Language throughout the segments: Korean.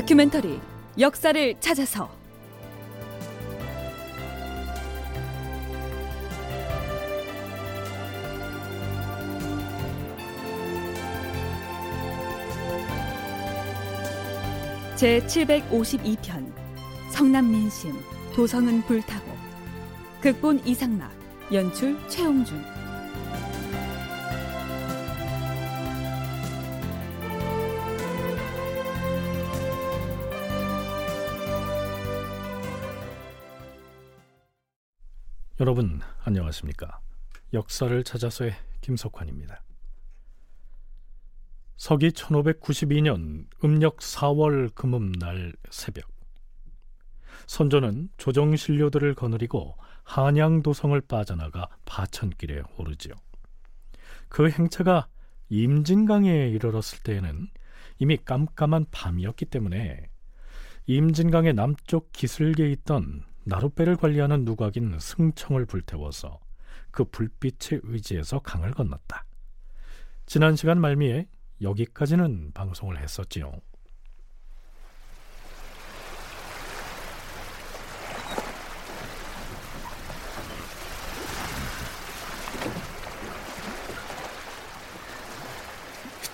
다큐멘터리 역사를 찾아서 제752편 성남민심 도성은 불타고. 극본 이상락, 연출 최홍준. 여러분 안녕하십니까? 역사를 찾아서의 김석환입니다. 서기 1592년 음력 4월 금음날 새벽, 선조는 조정신료들을 거느리고 한양도성을 빠져나가 바천길에 오르지요. 그 행차가 임진강에 이르렀을 때에는 이미 깜깜한 밤이었기 때문에 임진강의 남쪽 기슭에 있던 나룻배를 관리하는 누각인 승청을 불태워서 그 불빛에 의지해서 강을 건넜다. 지난 시간 말미에 여기까지는 방송을 했었지요.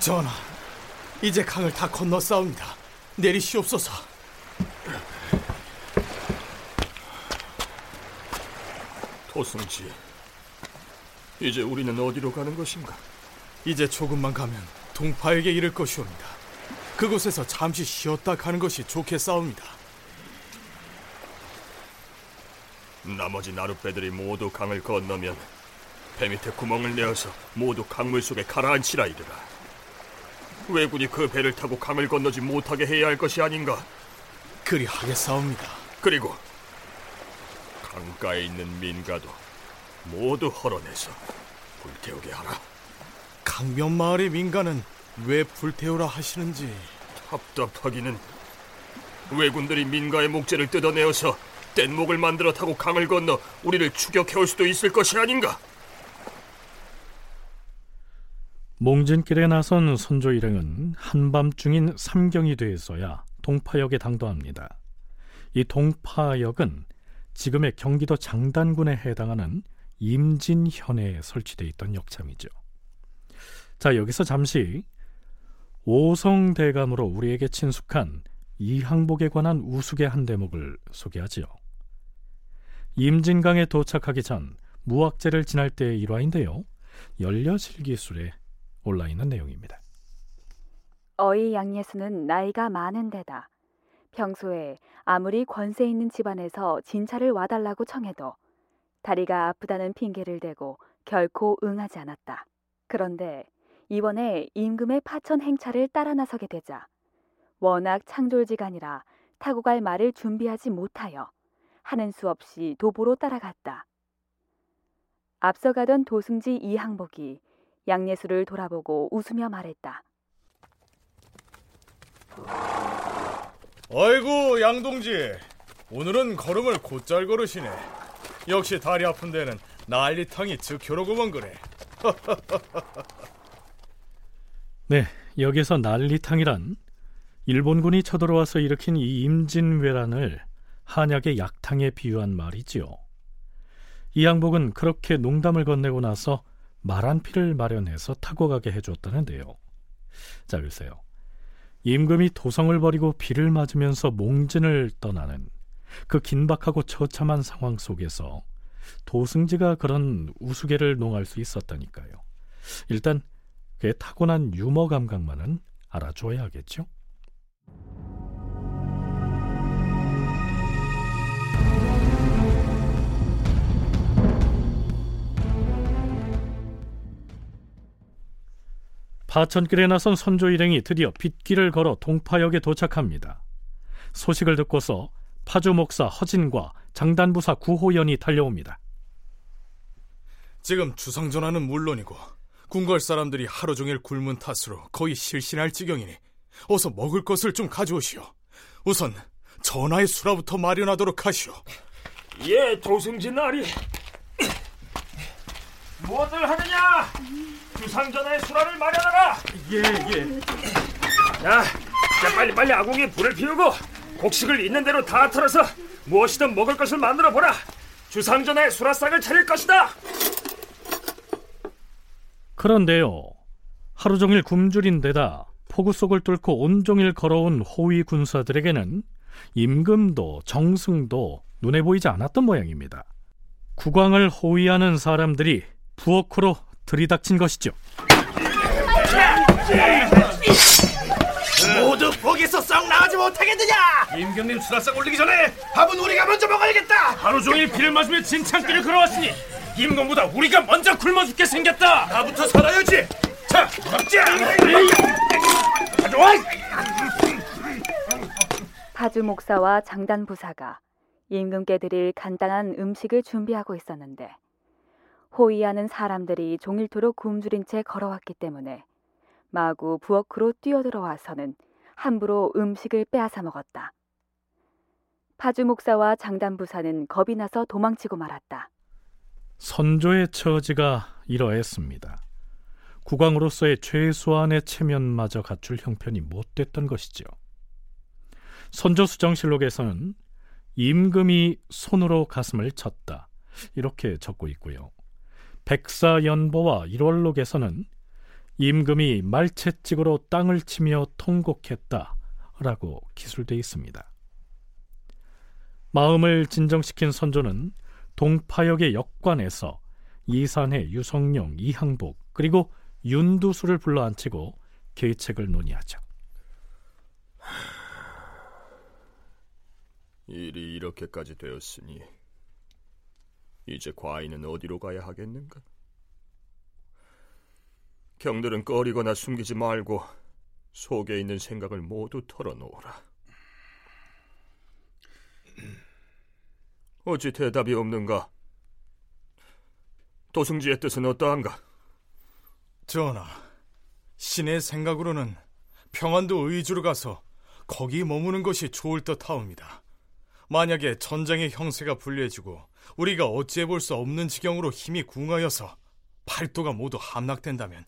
전하, 이제 강을 다 건넜사옵니다. 내리시옵소서. 도승지, 이제 우리는 어디로 가는 것인가? 이제 조금만 가면 동파에게 이를 것이옵니다. 그곳에서 잠시 쉬었다 가는 것이 좋겠사옵니다. 나머지 나룻배들이 모두 강을 건너면 배 밑에 구멍을 내어서 모두 강물 속에 가라앉히라 이르라. 왜군이 그 배를 타고 강을 건너지 못하게 해야 할 것이 아닌가? 그리 하겠사옵니다. 그리고 강가에 있는 민가도 모두 헐어내서 불태우게 하라. 강변마을의 민가는 왜 불태우라 하시는지. 답답하기는, 왜군들이 민가의 목재를 뜯어내어서 뗏목을 만들어 타고 강을 건너 우리를 추격해올 수도 있을 것이 아닌가. 몽진길에 나선 선조 일행은 한밤중인 삼경이 되어서야 동파역에 당도합니다. 이 동파역은 지금의 경기도 장단군에 해당하는 임진현에 설치되어 있던 역참이죠. 자, 여기서 잠시 오성대감으로 우리에게 친숙한 이항복에 관한 우숙의 한 대목을 소개하지요. 임진강에 도착하기 전 무학재를 지날 때의 일화인데요, 연려실기술에 올라있는 내용입니다. 어이 양예수는 나이가 많은 데다 평소에 아무리 권세 있는 집안에서 진찰을 와달라고 청해도 다리가 아프다는 핑계를 대고 결코 응하지 않았다. 그런데 이번에 임금의 파천 행차를 따라 나서게 되자 워낙 창졸지간이라 타고 갈 말을 준비하지 못하여 하는 수 없이 도보로 따라갔다. 앞서가던 도승지 이항복이 양예수를 돌아보고 웃으며 말했다. 아이고 양동지, 오늘은 걸음을 곧잘 걸으시네. 역시 다리 아픈 데는 난리탕이 즉효로구먼 그래. 네, 여기서 난리탕이란 일본군이 쳐들어와서 일으킨 이 임진왜란을 한약의 약탕에 비유한 말이지요. 이항복은 그렇게 농담을 건네고 나서 말한피를 마련해서 타고 가게 해줬다는데요. 자, 글쎄요, 임금이 도성을 버리고 비를 맞으면서 몽진을 떠나는 그 긴박하고 처참한 상황 속에서 도승지가 그런 우스개를 농할 수 있었다니까요. 일단 그의 타고난 유머 감각만은 알아줘야 하겠죠. 파천길에 나선 선조 일행이 드디어 빗길을 걸어 동파역에 도착합니다. 소식을 듣고서 파주 목사 허진과 장단부사 구호연이 달려옵니다. 지금 주상전하는 물론이고 궁궐 사람들이 하루 종일 굶은 탓으로 거의 실신할 지경이니 어서 먹을 것을 좀 가져오시오. 우선 전하의 수라부터 마련하도록 하시오. 예, 도승지 나리. 무엇을 하느냐? 주상전하의 수라를 마련하라. 예. 자, 자, 빨리 아궁이에 불을 피우고 곡식을 있는 대로 다 털어서 무엇이든 먹을 것을 만들어보라. 주상전에 수라상을 차릴 것이다. 그런데요, 하루 종일 굶주린 데다 포구 속을 뚫고 온종일 걸어온 호위 군사들에게는 임금도 정승도 눈에 보이지 않았던 모양입니다. 국왕을 호위하는 사람들이 부엌으로 들이닥친 것이죠. 모두 포기해서 썩 나가지 못하겠느냐? 임금님 수라상 올리기 전에 밥은 우리가 먼저 먹어야겠다. 하루 종일 비를 맞으며 진창길을 걸어왔으니 임금보다 우리가 먼저 굶어 죽게 생겼다. 나부터 살아야지. 자, 먹자. 가져와. 파주 목사와 장단 부사가 임금께 드릴 간단한 음식을 준비하고 있었는데 호위하는 사람들이 종일토록 굶주린 채 걸어왔기 때문에 마구 부엌으로 뛰어들어와서는 함부로 음식을 빼앗아 먹었다. 파주 목사와 장단 부사는 겁이 나서 도망치고 말았다. 선조의 처지가 이러했습니다. 국왕으로서의 최소한의 체면마저 갖출 형편이 못됐던 것이죠. 선조 수정실록에서는 임금이 손으로 가슴을 쳤다, 이렇게 적고 있고요, 백사연보와 일월록에서는 임금이 말채찍으로 땅을 치며 통곡했다 라고 기술되어 있습니다. 마음을 진정시킨 선조는 동파역의 역관에서 이산해, 유성룡, 이항복 그리고 윤두수를 불러 앉히고 계책을 논의하죠. 일이 이렇게까지 되었으니 이제 과인은 어디로 가야 하겠는가? 경들은 꺼리거나 숨기지 말고 속에 있는 생각을 모두 털어놓으라. 어찌 대답이 없는가? 도승지의 뜻은 어떠한가? 전하, 신의 생각으로는 평안도 의주로 가서 거기 머무는 것이 좋을 듯하옵니다. 만약에 전장의 형세가 불리해지고 우리가 어찌해 볼 수 없는 지경으로 힘이 궁하여서 팔도가 모두 함락된다면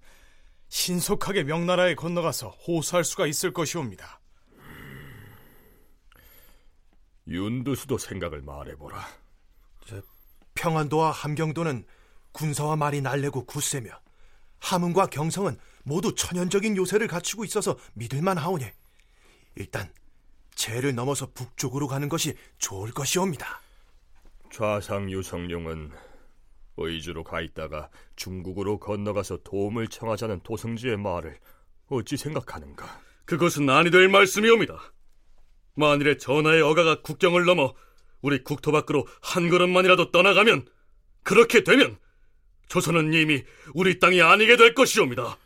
신속하게 명나라에 건너가서 호소할 수가 있을 것이옵니다. 윤두수도 생각을 말해보라. 평안도와 함경도는 군사와 말이 날래고 굳세며 함흥과 경성은 모두 천연적인 요새를 갖추고 있어서 믿을만 하오니 일단 제를 넘어서 북쪽으로 가는 것이 좋을 것이옵니다. 좌상 유성룡은 의주로 가 있다가 중국으로 건너가서 도움을 청하자는 도승지의 말을 어찌 생각하는가? 그것은 아니 될 말씀이옵니다. 만일에 전하의 어가가 국경을 넘어 우리 국토 밖으로 한 걸음만이라도 떠나가면, 그렇게 되면 조선은 이미 우리 땅이 아니게 될 것이옵니다.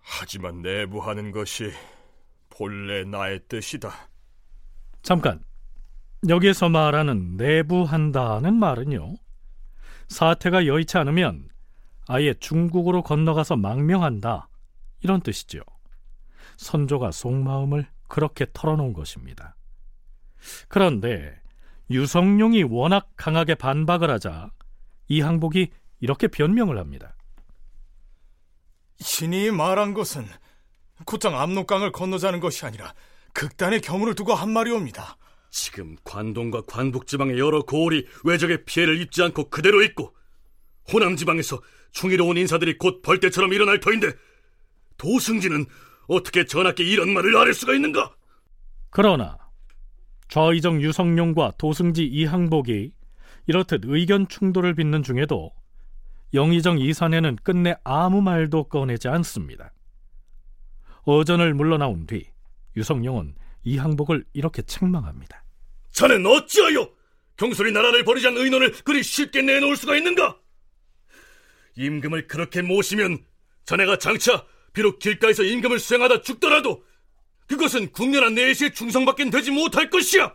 하지만 내부하는 것이 본래 나의 뜻이다. 잠깐, 여기에서 말하는 내부한다는 말은요, 사태가 여의치 않으면 아예 중국으로 건너가서 망명한다, 이런 뜻이죠. 선조가 속마음을 그렇게 털어놓은 것입니다. 그런데 유성룡이 워낙 강하게 반박을 하자 이항복이 이렇게 변명을 합니다. 신이 말한 것은 곧장 압록강을 건너자는 것이 아니라 극단의 경우를 두고 한 말이옵니다. 지금 관동과 관북지방의 여러 고을이 외적의 피해를 입지 않고 그대로 있고, 호남지방에서 충의로 온 인사들이 곧 벌떼처럼 일어날 터인데 도승지는 어떻게 전하께 이런 말을 아릴 수가 있는가? 그러나 좌의정 유성룡과 도승지 이항복이 이렇듯 의견 충돌을 빚는 중에도 영의정 이산해는 끝내 아무 말도 꺼내지 않습니다. 어전을 물러나온 뒤 유성룡은 이항복을 이렇게 책망합니다. 자넨 어찌하여 경솔이 나라를 버리자는 의논을 그리 쉽게 내놓을 수가 있는가? 임금을 그렇게 모시면 자네가 장차 비록 길가에서 임금을 수행하다 죽더라도 그것은 국렬한 내시의 충성밖엔 되지 못할 것이야.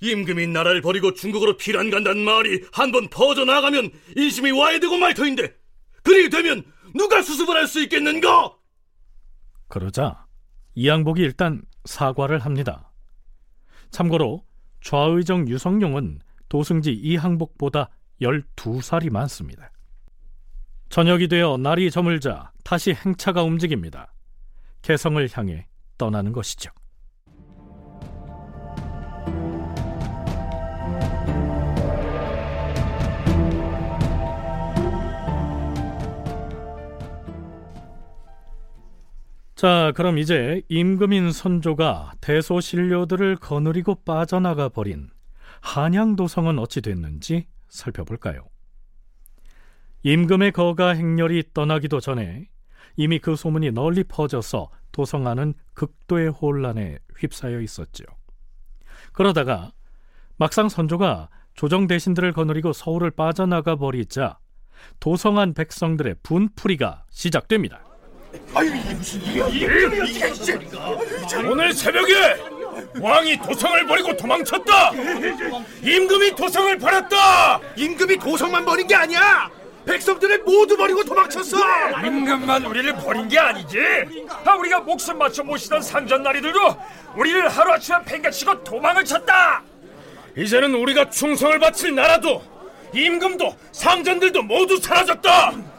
임금이 나라를 버리고 중국으로 피란 간다는 말이 한번 퍼져나가면 인심이 와해되고 말 터인데 그리 되면 누가 수습을 할 수 있겠는가? 그러자 이항복이 일단 사과를 합니다. 참고로 좌의정 유성룡은 도승지 이항복보다 12살이 많습니다. 저녁이 되어 날이 저물자 다시 행차가 움직입니다. 개성을 향해 떠나는 것이죠. 자, 그럼 이제 임금인 선조가 대소신료들을 거느리고 빠져나가 버린 한양도성은 어찌 됐는지 살펴볼까요? 임금의 거가 행렬이 떠나기도 전에 이미 그 소문이 널리 퍼져서 도성 안은 극도의 혼란에 휩싸여 있었죠. 그러다가 막상 선조가 조정 대신들을 거느리고 서울을 빠져나가 버리자 도성 안 백성들의 분풀이가 시작됩니다. 아유, 이게 무슨 일이야? 이게 진짜. 오늘 새벽에 왕이 도성을 버리고 도망쳤다. 임금이 도성을 버렸다. 임금이 도성만 버린 게 아니야. 백성들을 모두 버리고 도망쳤어. 임금만 우리를 버린 게 아니지. 우리가 목숨 맞춰 모시던 상전나리들도 우리를 하루아침에 팽개치고 도망을 쳤다. 이제는 우리가 충성을 바칠 나라도 임금도 상전들도 모두 사라졌다.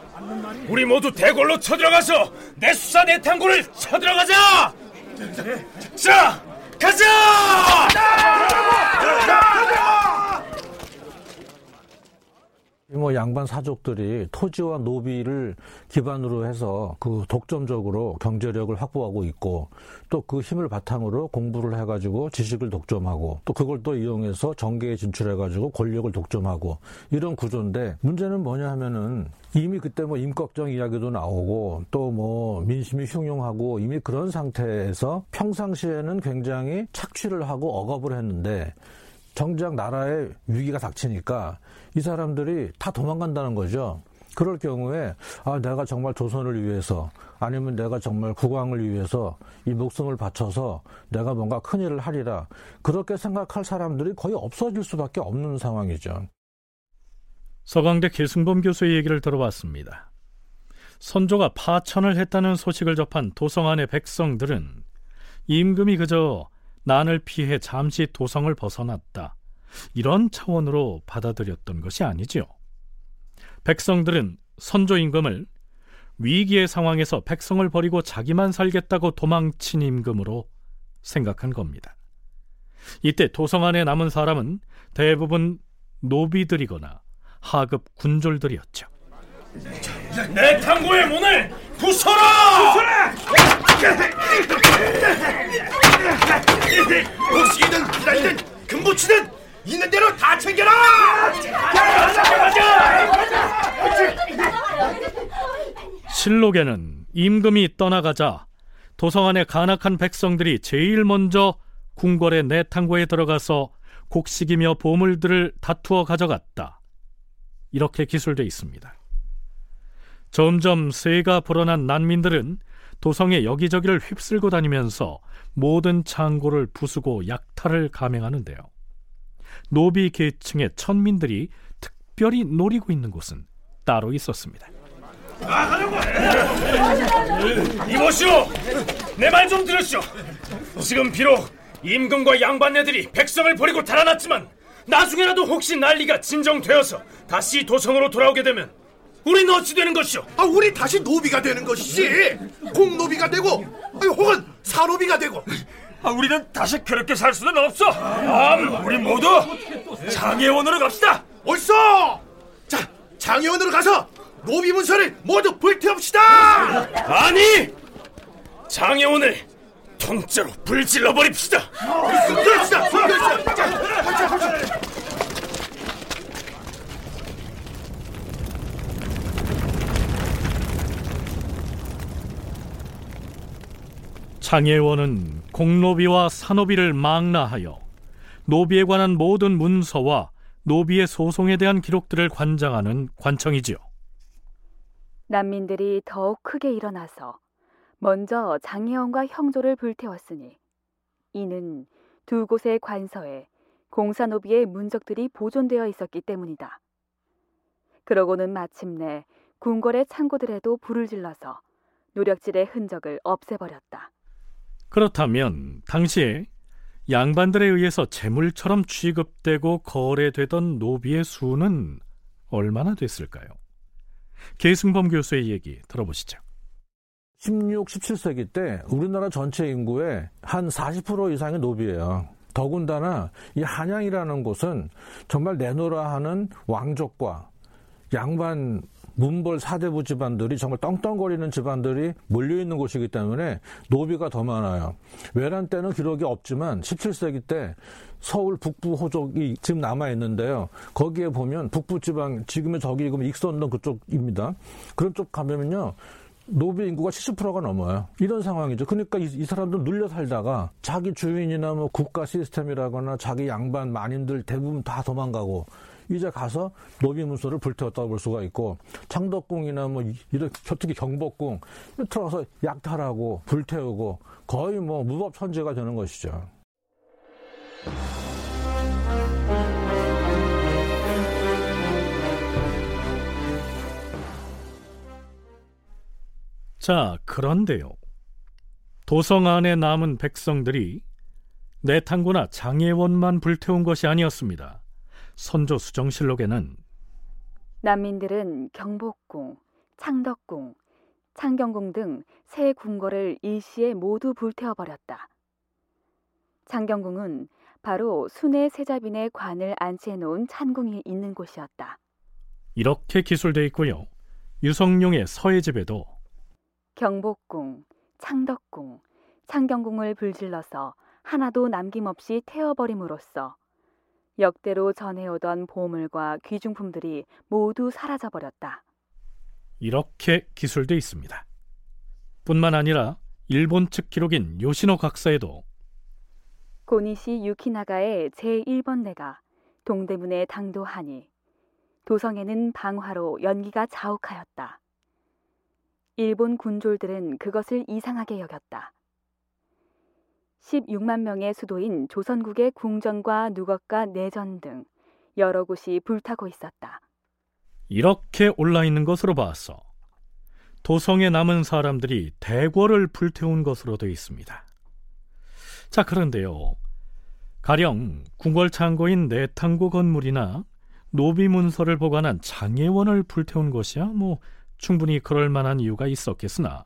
우리 모두 대궐로 쳐들어가서 내 수사 내 탐구를 쳐들어가자. 자, 가자! 뭐 양반 사족들이 토지와 노비를 기반으로 해서 그 독점적으로 경제력을 확보하고 있고, 또 그 힘을 바탕으로 공부를 해가지고 지식을 독점하고, 또 그걸 또 이용해서 정계에 진출해가지고 권력을 독점하고, 이런 구조인데, 문제는 뭐냐 하면은 이미 그때 뭐 임꺽정 이야기도 나오고 또 뭐 민심이 흉흉하고 이미 그런 상태에서 평상시에는 굉장히 착취를 하고 억압을 했는데 정작 나라에 위기가 닥치니까 이 사람들이 다 도망간다는 거죠. 그럴 경우에 내가 정말 조선을 위해서, 아니면 내가 정말 국왕을 위해서 이 목숨을 바쳐서 내가 뭔가 큰일을 하리라, 그렇게 생각할 사람들이 거의 없어질 수밖에 없는 상황이죠. 서강대 계승범 교수의 얘기를 들어봤습니다. 선조가 파천을 했다는 소식을 접한 도성 안의 백성들은 임금이 그저 난을 피해 잠시 도성을 벗어났다, 이런 차원으로 받아들였던 것이 아니지요. 백성들은 선조 임금을 위기의 상황에서 백성을 버리고 자기만 살겠다고 도망친 임금으로 생각한 겁니다. 이때 도성 안에 남은 사람은 대부분 노비들이거나 하급 군졸들이었죠. 내 탐구의 문을 부숴라! 복식이든 비단이든 금붙이든 있는 대로 다 챙겨라! 실록에는 임금이 떠나가자 도성 안의 간악한 백성들이 제일 먼저 궁궐의 내탕고에 들어가서 곡식이며 보물들을 다투어 가져갔다, 이렇게 기술되어 있습니다. 점점 세가 불어난 난민들은 도성의 여기저기를 휩쓸고 다니면서 모든 창고를 부수고 약탈을 감행하는데요, 노비 계층의 천민들이 특별히 노리고 있는 곳은 따로 있었습니다. 이보시오, 내 말 좀 들으시오. 지금 비록 임금과 양반네들이 백성을 버리고 달아났지만 나중에라도 혹시 난리가 진정되어서 다시 도성으로 돌아오게 되면 우리는 어찌 되는 것이오? 우리 다시 노비가 되는 것이지. 공노비가 되고 혹은 사노비가 되고. 우리는 다시 그렇게 살 수는 없어. 우리 모두 장애원으로 갑시다. 옳소. 자, 장애원으로 가서 노비 문서를 모두 불태웁시다. 아니, 장애원을 통째로 불질러버립시다. 숨겨줍시다. 숨겨줍시다. 장애원은 공노비와 산노비를 망라하여 노비에 관한 모든 문서와 노비의 소송에 대한 기록들을 관장하는 관청이지요. 난민들이 더욱 크게 일어나서 먼저 장애원과 형조를 불태웠으니 이는 두 곳의 관서에 공사노비의 문적들이 보존되어 있었기 때문이다. 그러고는 마침내 궁궐의 창고들에도 불을 질러서 노력질의 흔적을 없애버렸다. 그렇다면 당시에 양반들에 의해서 재물처럼 취급되고 거래되던 노비의 수는 얼마나 됐을까요? 계승범 교수의 얘기 들어보시죠. 16, 17세기 때 우리나라 전체 인구의 한 40% 이상이 노비예요. 더군다나 이 한양이라는 곳은 정말 내놓으라 하는 왕족과 양반 문벌 사대부 집안들이 정말 떵떵거리는 집안들이 몰려있는 곳이기 때문에 노비가 더 많아요. 외란 때는 기록이 없지만 17세기 때 서울 북부 호족이 지금 남아있는데요. 거기에 보면 북부 지방, 지금의 저기 익선동 그쪽입니다. 그런 쪽 가면요. 노비 인구가 70%가 넘어요. 이런 상황이죠. 그러니까 이 사람들 눌려 살다가 자기 주인이나 뭐 국가 시스템이라거나 자기 양반, 만인들 대부분 다 도망가고 이제 가서 노비 문서를 불태웠다고 볼 수가 있고, 창덕궁이나 뭐 이런, 특히 경복궁 들어가서 약탈하고 불태우고 거의 뭐 무법천지가 되는 것이죠. 자, 그런데요. 도성 안에 남은 백성들이 내탕고나 장예원만 불태운 것이 아니었습니다. 선조 수정실록에는 난민들은 경복궁, 창덕궁, 창경궁 등 세 궁궐을 일시에 모두 불태워버렸다. 창경궁은 바로 순회 세자빈의 관을 안치해놓은 찬궁이 있는 곳이었다. 이렇게 기술되어 있고요. 유성룡의 서예집에도 경복궁, 창덕궁, 창경궁을 불질러서 하나도 남김없이 태워버림으로써 역대로 전해오던 보물과 귀중품들이 모두 사라져버렸다. 이렇게 기술돼 있습니다. 뿐만 아니라 일본 측 기록인 요시노 각사에도 고니시 유키나가의 제1번대가 동대문에 당도하니 도성에는 방화로 연기가 자욱하였다. 일본 군졸들은 그것을 이상하게 여겼다. 16만 명의 수도인 조선국의 궁전과 누것과 내전 등 여러 곳이 불타고 있었다. 이렇게 올라있는 것으로 봐서 도성에 남은 사람들이 대궐을 불태운 것으로 되어 있습니다. 자, 그런데요. 가령 궁궐창고인 내탕고 건물이나 노비 문서를 보관한 장예원을 불태운 것이야 뭐 충분히 그럴 만한 이유가 있었겠으나,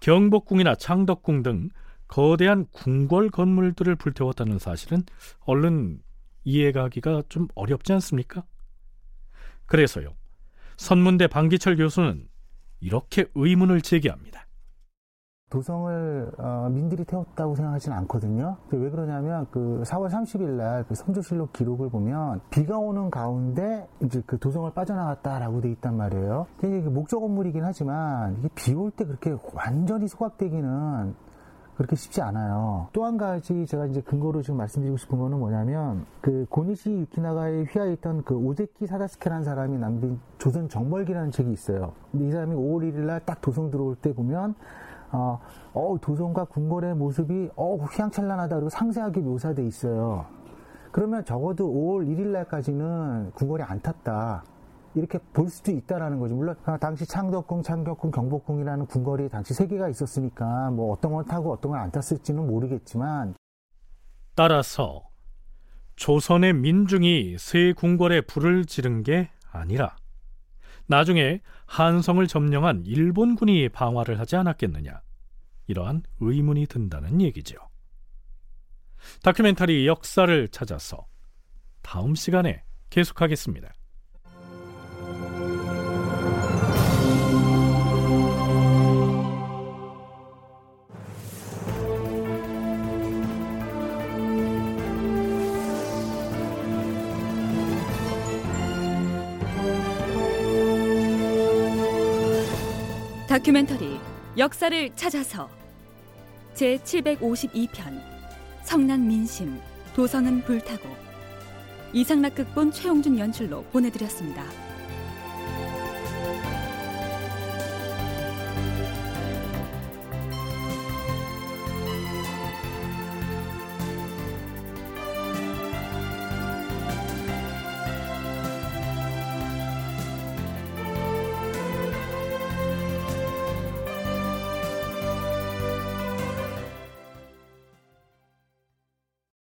경복궁이나 창덕궁 등 거대한 궁궐 건물들을 불태웠다는 사실은 얼른 이해가기가 좀 어렵지 않습니까? 그래서요, 선문대 방기철 교수는 이렇게 의문을 제기합니다. 도성을 민들이 태웠다고 생각하진 않거든요. 왜 그러냐면 4월 30일 날 선조실록 기록을 보면 비가 오는 가운데 이제 도성을 빠져나갔다라고 돼 있단 말이에요. 이게 목적 건물이긴 하지만 이게 비 올 때 그렇게 완전히 소각되기는 그렇게 쉽지 않아요. 또 한 가지 제가 이제 근거로 지금 말씀드리고 싶은 거는 뭐냐면, 고니시 유키나가에 휘하에 있던 오데키 사다스케라는 사람이 남긴 조선 정벌기라는 책이 있어요. 근데 이 사람이 5월 1일 날 딱 도성 들어올 때 보면 도성과 궁궐의 모습이 휘황찬란하다 그리고 상세하게 묘사돼 있어요. 그러면 적어도 5월 1일 날까지는 궁궐이 안 탔다, 이렇게 볼 수도 있다라는 거죠. 물론 당시 창덕궁, 창경궁, 경복궁이라는 궁궐이 당시 3개가 있었으니까 뭐 어떤 걸 타고 어떤 걸 안 탔을지는 모르겠지만, 따라서 조선의 민중이 세 궁궐에 불을 지른 게 아니라 나중에 한성을 점령한 일본군이 방화를 하지 않았겠느냐, 이러한 의문이 든다는 얘기죠. 다큐멘터리 역사를 찾아서 다음 시간에 계속하겠습니다. 다큐멘터리 역사를 찾아서 제752편 성난 민심, 도성은 불타고, 이상락 극본, 최홍준 연출로 보내드렸습니다.